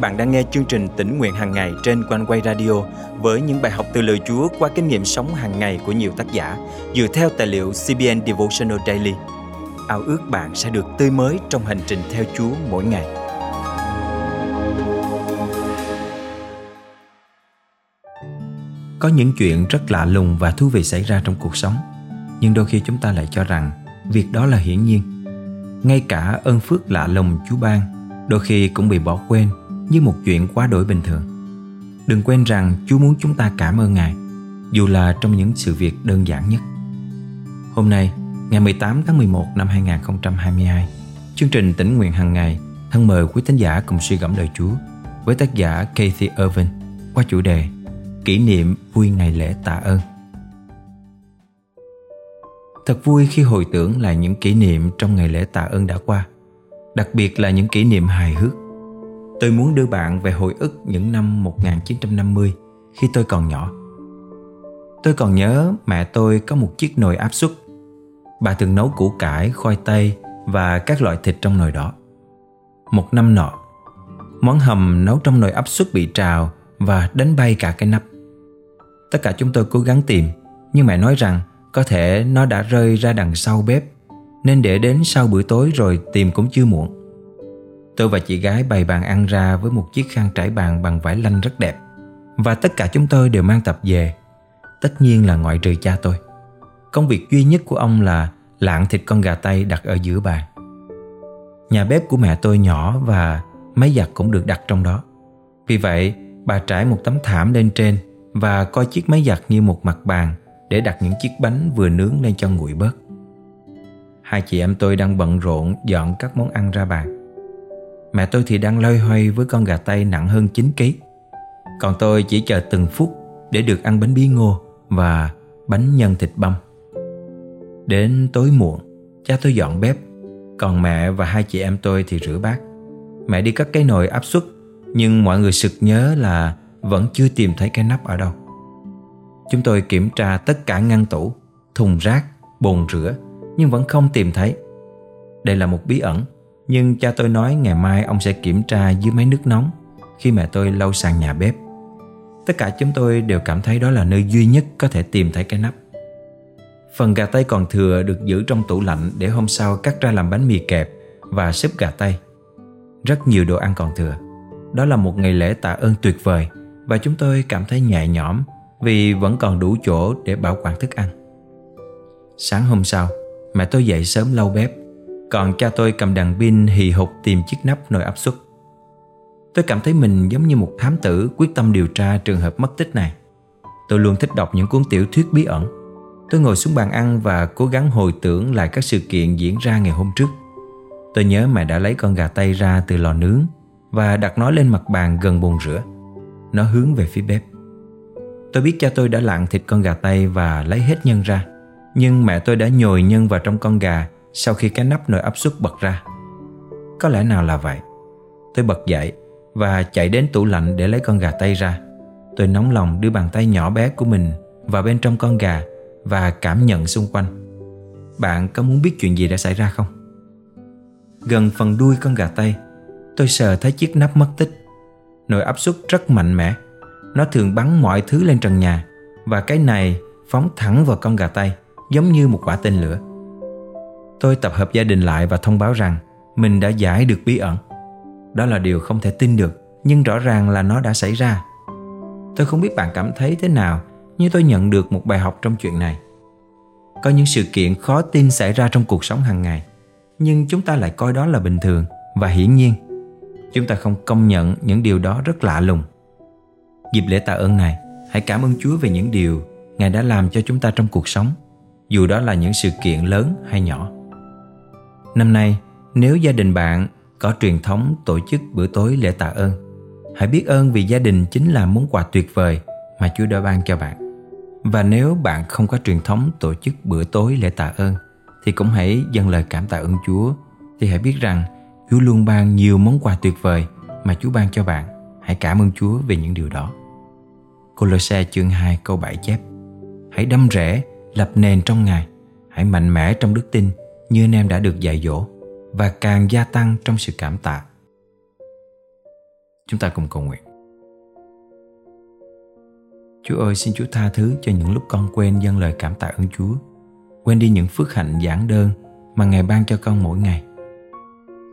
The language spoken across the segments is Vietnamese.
bạn đang nghe chương trình Tĩnh Nguyện Hàng Ngày trên Quanh Quay Radio với những bài học từ lời Chúa qua kinh nghiệm sống hàng ngày của nhiều tác giả dựa theo tài liệu CBN Devotional Daily. Ao ước bạn sẽ được tươi mới trong hành trình theo Chúa mỗi ngày. Có những chuyện rất lạ lùng và thú vị xảy ra trong cuộc sống, nhưng đôi khi chúng ta lại cho rằng việc đó là hiển nhiên. Ngay cả ơn phước lạ lùng Chúa ban đôi khi cũng bị bỏ quên như một chuyện quá đổi bình thường. Đừng quên rằng Chúa muốn chúng ta cảm ơn Ngài, dù là trong những sự việc đơn giản nhất. Hôm nay, ngày 18 tháng 11 năm 2022, chương trình Tĩnh Nguyện Hàng Ngày thân mời quý thính giả cùng suy gẫm lời Chúa với tác giả Kathy Irwin qua chủ đề Kỷ niệm vui ngày lễ tạ ơn. Thật vui khi hồi tưởng lại những kỷ niệm trong ngày lễ tạ ơn đã qua, đặc biệt là những kỷ niệm hài hước. Tôi muốn đưa bạn về hồi ức những năm 1950 khi tôi còn nhỏ. Tôi còn nhớ mẹ tôi có một chiếc nồi áp suất. Bà thường nấu củ cải, khoai tây và các loại thịt trong nồi đó. Một năm nọ, món hầm nấu trong nồi áp suất bị trào và đánh bay cả cái nắp. Tất cả chúng tôi cố gắng tìm, nhưng mẹ nói rằng có thể nó đã rơi ra đằng sau bếp, nên để đến sau bữa tối rồi tìm cũng chưa muộn. Tôi và chị gái bày bàn ăn ra với một chiếc khăn trải bàn bằng vải lanh rất đẹp, và tất cả chúng tôi đều mang tập về. Tất nhiên là ngoại trừ cha tôi. Công việc duy nhất của ông là lạng thịt con gà tây đặt ở giữa bàn. Nhà bếp của mẹ tôi nhỏ và máy giặt cũng được đặt trong đó. Vì vậy, bà trải một tấm thảm lên trên và coi chiếc máy giặt như một mặt bàn để đặt những chiếc bánh vừa nướng lên cho nguội bớt. Hai chị em tôi đang bận rộn dọn các món ăn ra bàn. Mẹ tôi thì đang loay hoay với con gà tây nặng hơn 9 kg. Còn tôi chỉ chờ từng phút để được ăn bánh bí ngô và bánh nhân thịt băm. Đến tối muộn, cha tôi dọn bếp, còn mẹ và hai chị em tôi thì rửa bát. Mẹ đi cất cái nồi áp suất, nhưng mọi người sực nhớ là vẫn chưa tìm thấy cái nắp ở đâu. Chúng tôi kiểm tra tất cả ngăn tủ, thùng rác, bồn rửa, nhưng vẫn không tìm thấy. Đây là một bí ẩn, nhưng cha tôi nói ngày mai ông sẽ kiểm tra dưới máy nước nóng khi mẹ tôi lau sàn nhà bếp. Tất cả chúng tôi đều cảm thấy đó là nơi duy nhất có thể tìm thấy cái nắp. Phần gà tây còn thừa được giữ trong tủ lạnh để hôm sau cắt ra làm bánh mì kẹp và súp gà tây. Rất nhiều đồ ăn còn thừa. Đó là một ngày lễ tạ ơn tuyệt vời và chúng tôi cảm thấy nhẹ nhõm vì vẫn còn đủ chỗ để bảo quản thức ăn. Sáng hôm sau, mẹ tôi dậy sớm lau bếp, còn cha tôi cầm đàn pin hì hục tìm chiếc nắp nồi áp suất. Tôi cảm thấy mình giống như một thám tử quyết tâm điều tra trường hợp mất tích này. Tôi luôn thích đọc những cuốn tiểu thuyết bí ẩn. Tôi ngồi xuống bàn ăn và cố gắng hồi tưởng lại các sự kiện diễn ra ngày hôm trước. Tôi nhớ mẹ đã lấy con gà tây ra từ lò nướng và đặt nó lên mặt bàn gần bồn rửa. Nó hướng về phía bếp. Tôi biết cha tôi đã lạng thịt con gà tây và lấy hết nhân ra, nhưng mẹ tôi đã nhồi nhân vào trong con gà sau khi cái nắp nồi áp suất bật ra. Có lẽ nào là vậy. Tôi bật dậy và chạy đến tủ lạnh để lấy con gà tây ra. Tôi nóng lòng đưa bàn tay nhỏ bé của mình vào bên trong con gà và cảm nhận xung quanh. Bạn có muốn biết chuyện gì đã xảy ra không? Gần phần đuôi con gà tây, tôi sờ thấy chiếc nắp mất tích. Nồi áp suất rất mạnh mẽ. Nó thường bắn mọi thứ lên trần nhà, và cái này phóng thẳng vào con gà tây, giống như một quả tên lửa. Tôi tập hợp gia đình lại và thông báo rằng mình đã giải được bí ẩn. Đó là điều không thể tin được, nhưng rõ ràng là nó đã xảy ra. Tôi không biết bạn cảm thấy thế nào, nhưng tôi nhận được một bài học trong chuyện này. Có những sự kiện khó tin xảy ra trong cuộc sống hàng ngày, nhưng chúng ta lại coi đó là bình thường và hiển nhiên. Chúng ta không công nhận những điều đó rất lạ lùng. Dịp lễ tạ ơn này, hãy cảm ơn Chúa về những điều Ngài đã làm cho chúng ta trong cuộc sống, dù đó là những sự kiện lớn hay nhỏ. Năm nay, nếu gia đình bạn có truyền thống tổ chức bữa tối lễ tạ ơn, hãy biết ơn vì gia đình chính là món quà tuyệt vời mà Chúa đã ban cho bạn. Và nếu bạn không có truyền thống tổ chức bữa tối lễ tạ ơn, thì cũng hãy dâng lời cảm tạ ơn Chúa. Thì hãy biết rằng Chúa luôn ban nhiều món quà tuyệt vời mà Chúa ban cho bạn. Hãy cảm ơn Chúa về những điều đó. Côlôse chương 2 câu 7 chép: Hãy đâm rễ, lập nền trong Ngài, hãy mạnh mẽ trong đức tin như anh em đã được dạy dỗ, và càng gia tăng trong sự cảm tạ. Chúng ta cùng cầu nguyện. Chúa ơi, xin Chúa tha thứ cho những lúc con quên dâng lời cảm tạ ơn Chúa, quên đi những phước hạnh giản đơn mà Ngài ban cho con mỗi ngày.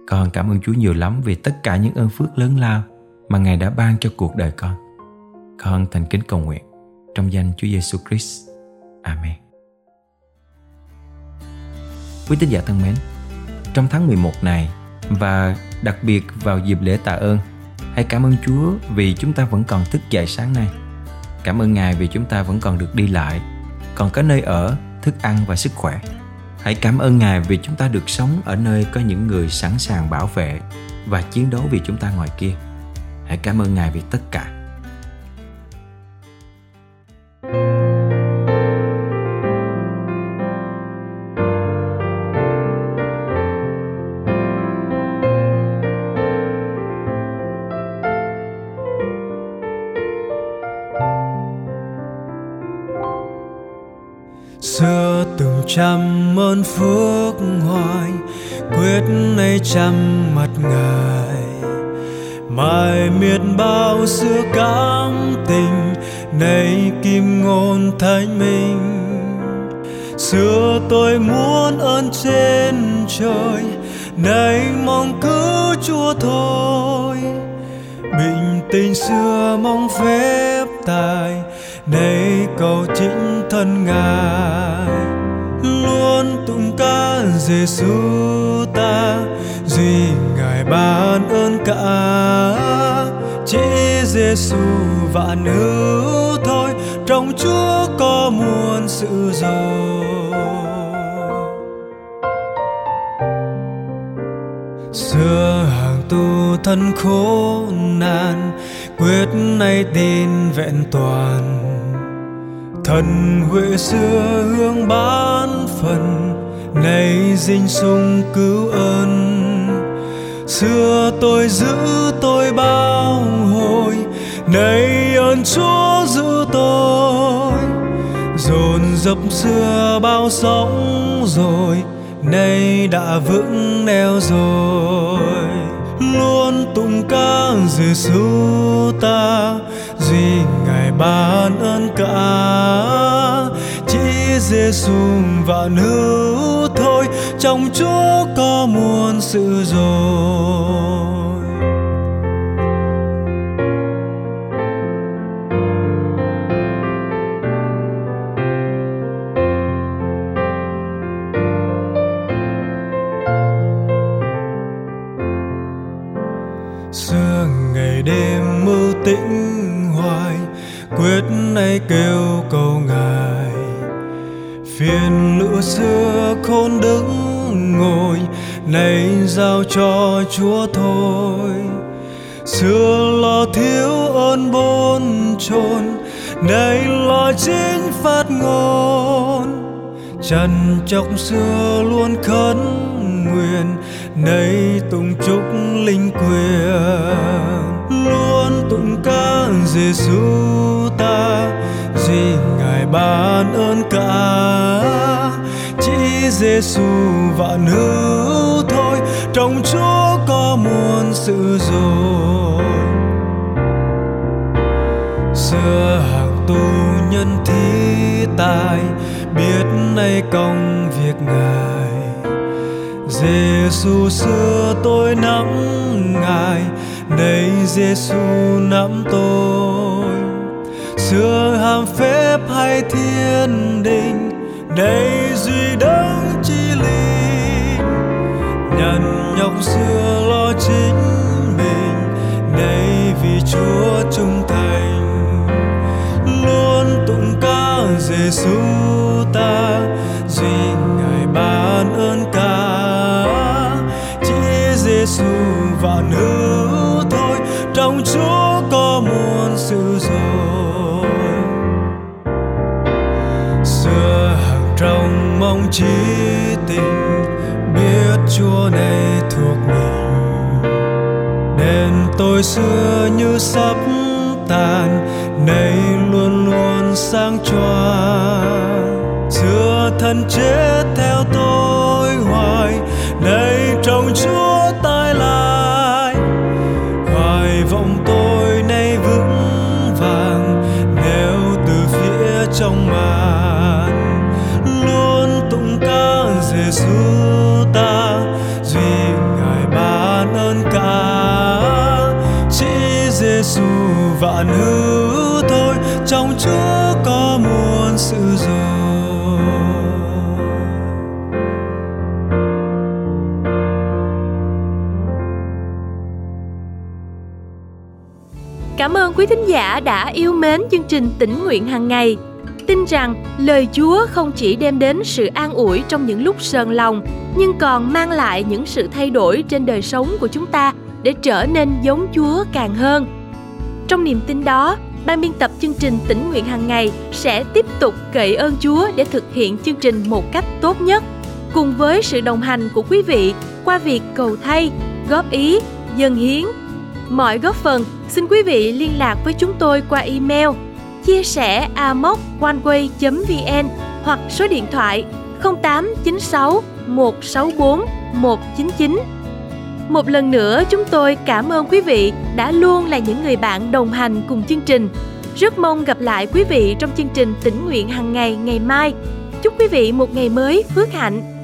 Con cảm ơn Chúa nhiều lắm vì tất cả những ơn phước lớn lao mà Ngài đã ban cho cuộc đời con. Con thành kính cầu nguyện trong danh Chúa Giê-xu Christ. Amen. Quý tín giả thân mến, trong tháng 11 này và đặc biệt vào dịp lễ tạ ơn, hãy cảm ơn Chúa vì chúng ta vẫn còn thức dậy sáng nay. Cảm ơn Ngài vì chúng ta vẫn còn được đi lại, còn có nơi ở, thức ăn và sức khỏe. Hãy cảm ơn Ngài vì chúng ta được sống ở nơi có những người sẵn sàng bảo vệ và chiến đấu vì chúng ta ngoài kia. Hãy cảm ơn Ngài vì tất cả. Xưa từng trăm ơn phước hoài, quyết nay trăm mặt Ngài. Mãi miệt bao xưa cảm tình, nay kim ngôn thánh minh. Xưa tôi muốn ơn trên trời, nay mong cứu Chúa thôi. Bình tình xưa mong phép tài, nay cầu chính thân Ngài. Luôn tụng ca Giê-xu ta, duy Ngài ban ơn cả. Chỉ Giê-xu vạn hữu thôi, trong Chúa có muôn sự giàu. Xưa hàng tu thân khổ nạn, quyết nay tin vẹn toàn. Thần huệ xưa hương bán phần, nay dinh sung cứu ơn. Xưa tôi giữ tôi bao hồi, nay ơn Chúa giữ tôi. Dồn dập xưa bao sóng rồi, nay đã vững neo rồi. Luôn tụng ca Giê-xu ta, duy Ngài ban ơn cả. Chỉ Giê-xu vạn hữu thôi, trong Chúa có muôn sự rồi. Xưa ngày đêm mưu tĩnh hoài, quyết nay kêu cầu Ngài. Phiền lũ xưa khôn đứng ngồi, nay giao cho Chúa thôi. Xưa lo thiếu ơn bôn chồn, nay lo chính phát ngôn. Trần trọc xưa luôn khấn nguyện, nay tụng chúc linh quyền. Luôn tụng ca Giê-xu ta, duy Ngài ban ơn cả. Chỉ Giê-xu vạn hữu thôi, trong Chúa có muôn sự rồi. Xưa hàng tu nhân thi tài, biết nay công việc Ngài. Giê-xu xưa tôi nắm Ngài, nay Giê-xu nắm tôi. Xưa ham phép hay thiên đình, nay duy đấng chi linh. Nhằn nhọc xưa lo chính mình, nay vì Chúa trung thành. Luôn tụng ca Giê-xu ta, duy Ngài ban ơn cả. Giê-xu vạn hữu thôi, trong Chúa có muôn sự rồi. Xưa hàng trong mong trí tình, biết Chúa này thuộc mình. Đèn tôi xưa như sắp tàn, nay luôn luôn sáng choang. Xưa thân chết theo tôi hoài, nay trong Chúa tai lại hoài vọng tôi. vạn hữu thôi, trong Chúa có muôn sự rồi. Cảm ơn quý thính giả đã yêu mến chương trình Tĩnh Nguyện Hàng Ngày. Tin rằng lời Chúa không chỉ đem đến sự an ủi trong những lúc sờn lòng, nhưng còn mang lại những sự thay đổi trên đời sống của chúng ta để trở nên giống Chúa càng hơn. Trong niềm tin đó, ban biên tập chương trình Tĩnh Nguyện Hàng Ngày sẽ tiếp tục cậy ơn Chúa để thực hiện chương trình một cách tốt nhất, cùng với sự đồng hành của quý vị qua việc cầu thay, góp ý, dâng hiến. Mọi góp phần, xin quý vị liên lạc với chúng tôi qua email chia sẻ amoconeway.vn hoặc số điện thoại 0896 164 199. Một lần nữa, chúng tôi cảm ơn quý vị đã luôn là những người bạn đồng hành cùng chương trình. Rất mong gặp lại quý vị trong chương trình Tĩnh Nguyện Hàng Ngày ngày mai. Chúc quý vị một ngày mới phước hạnh.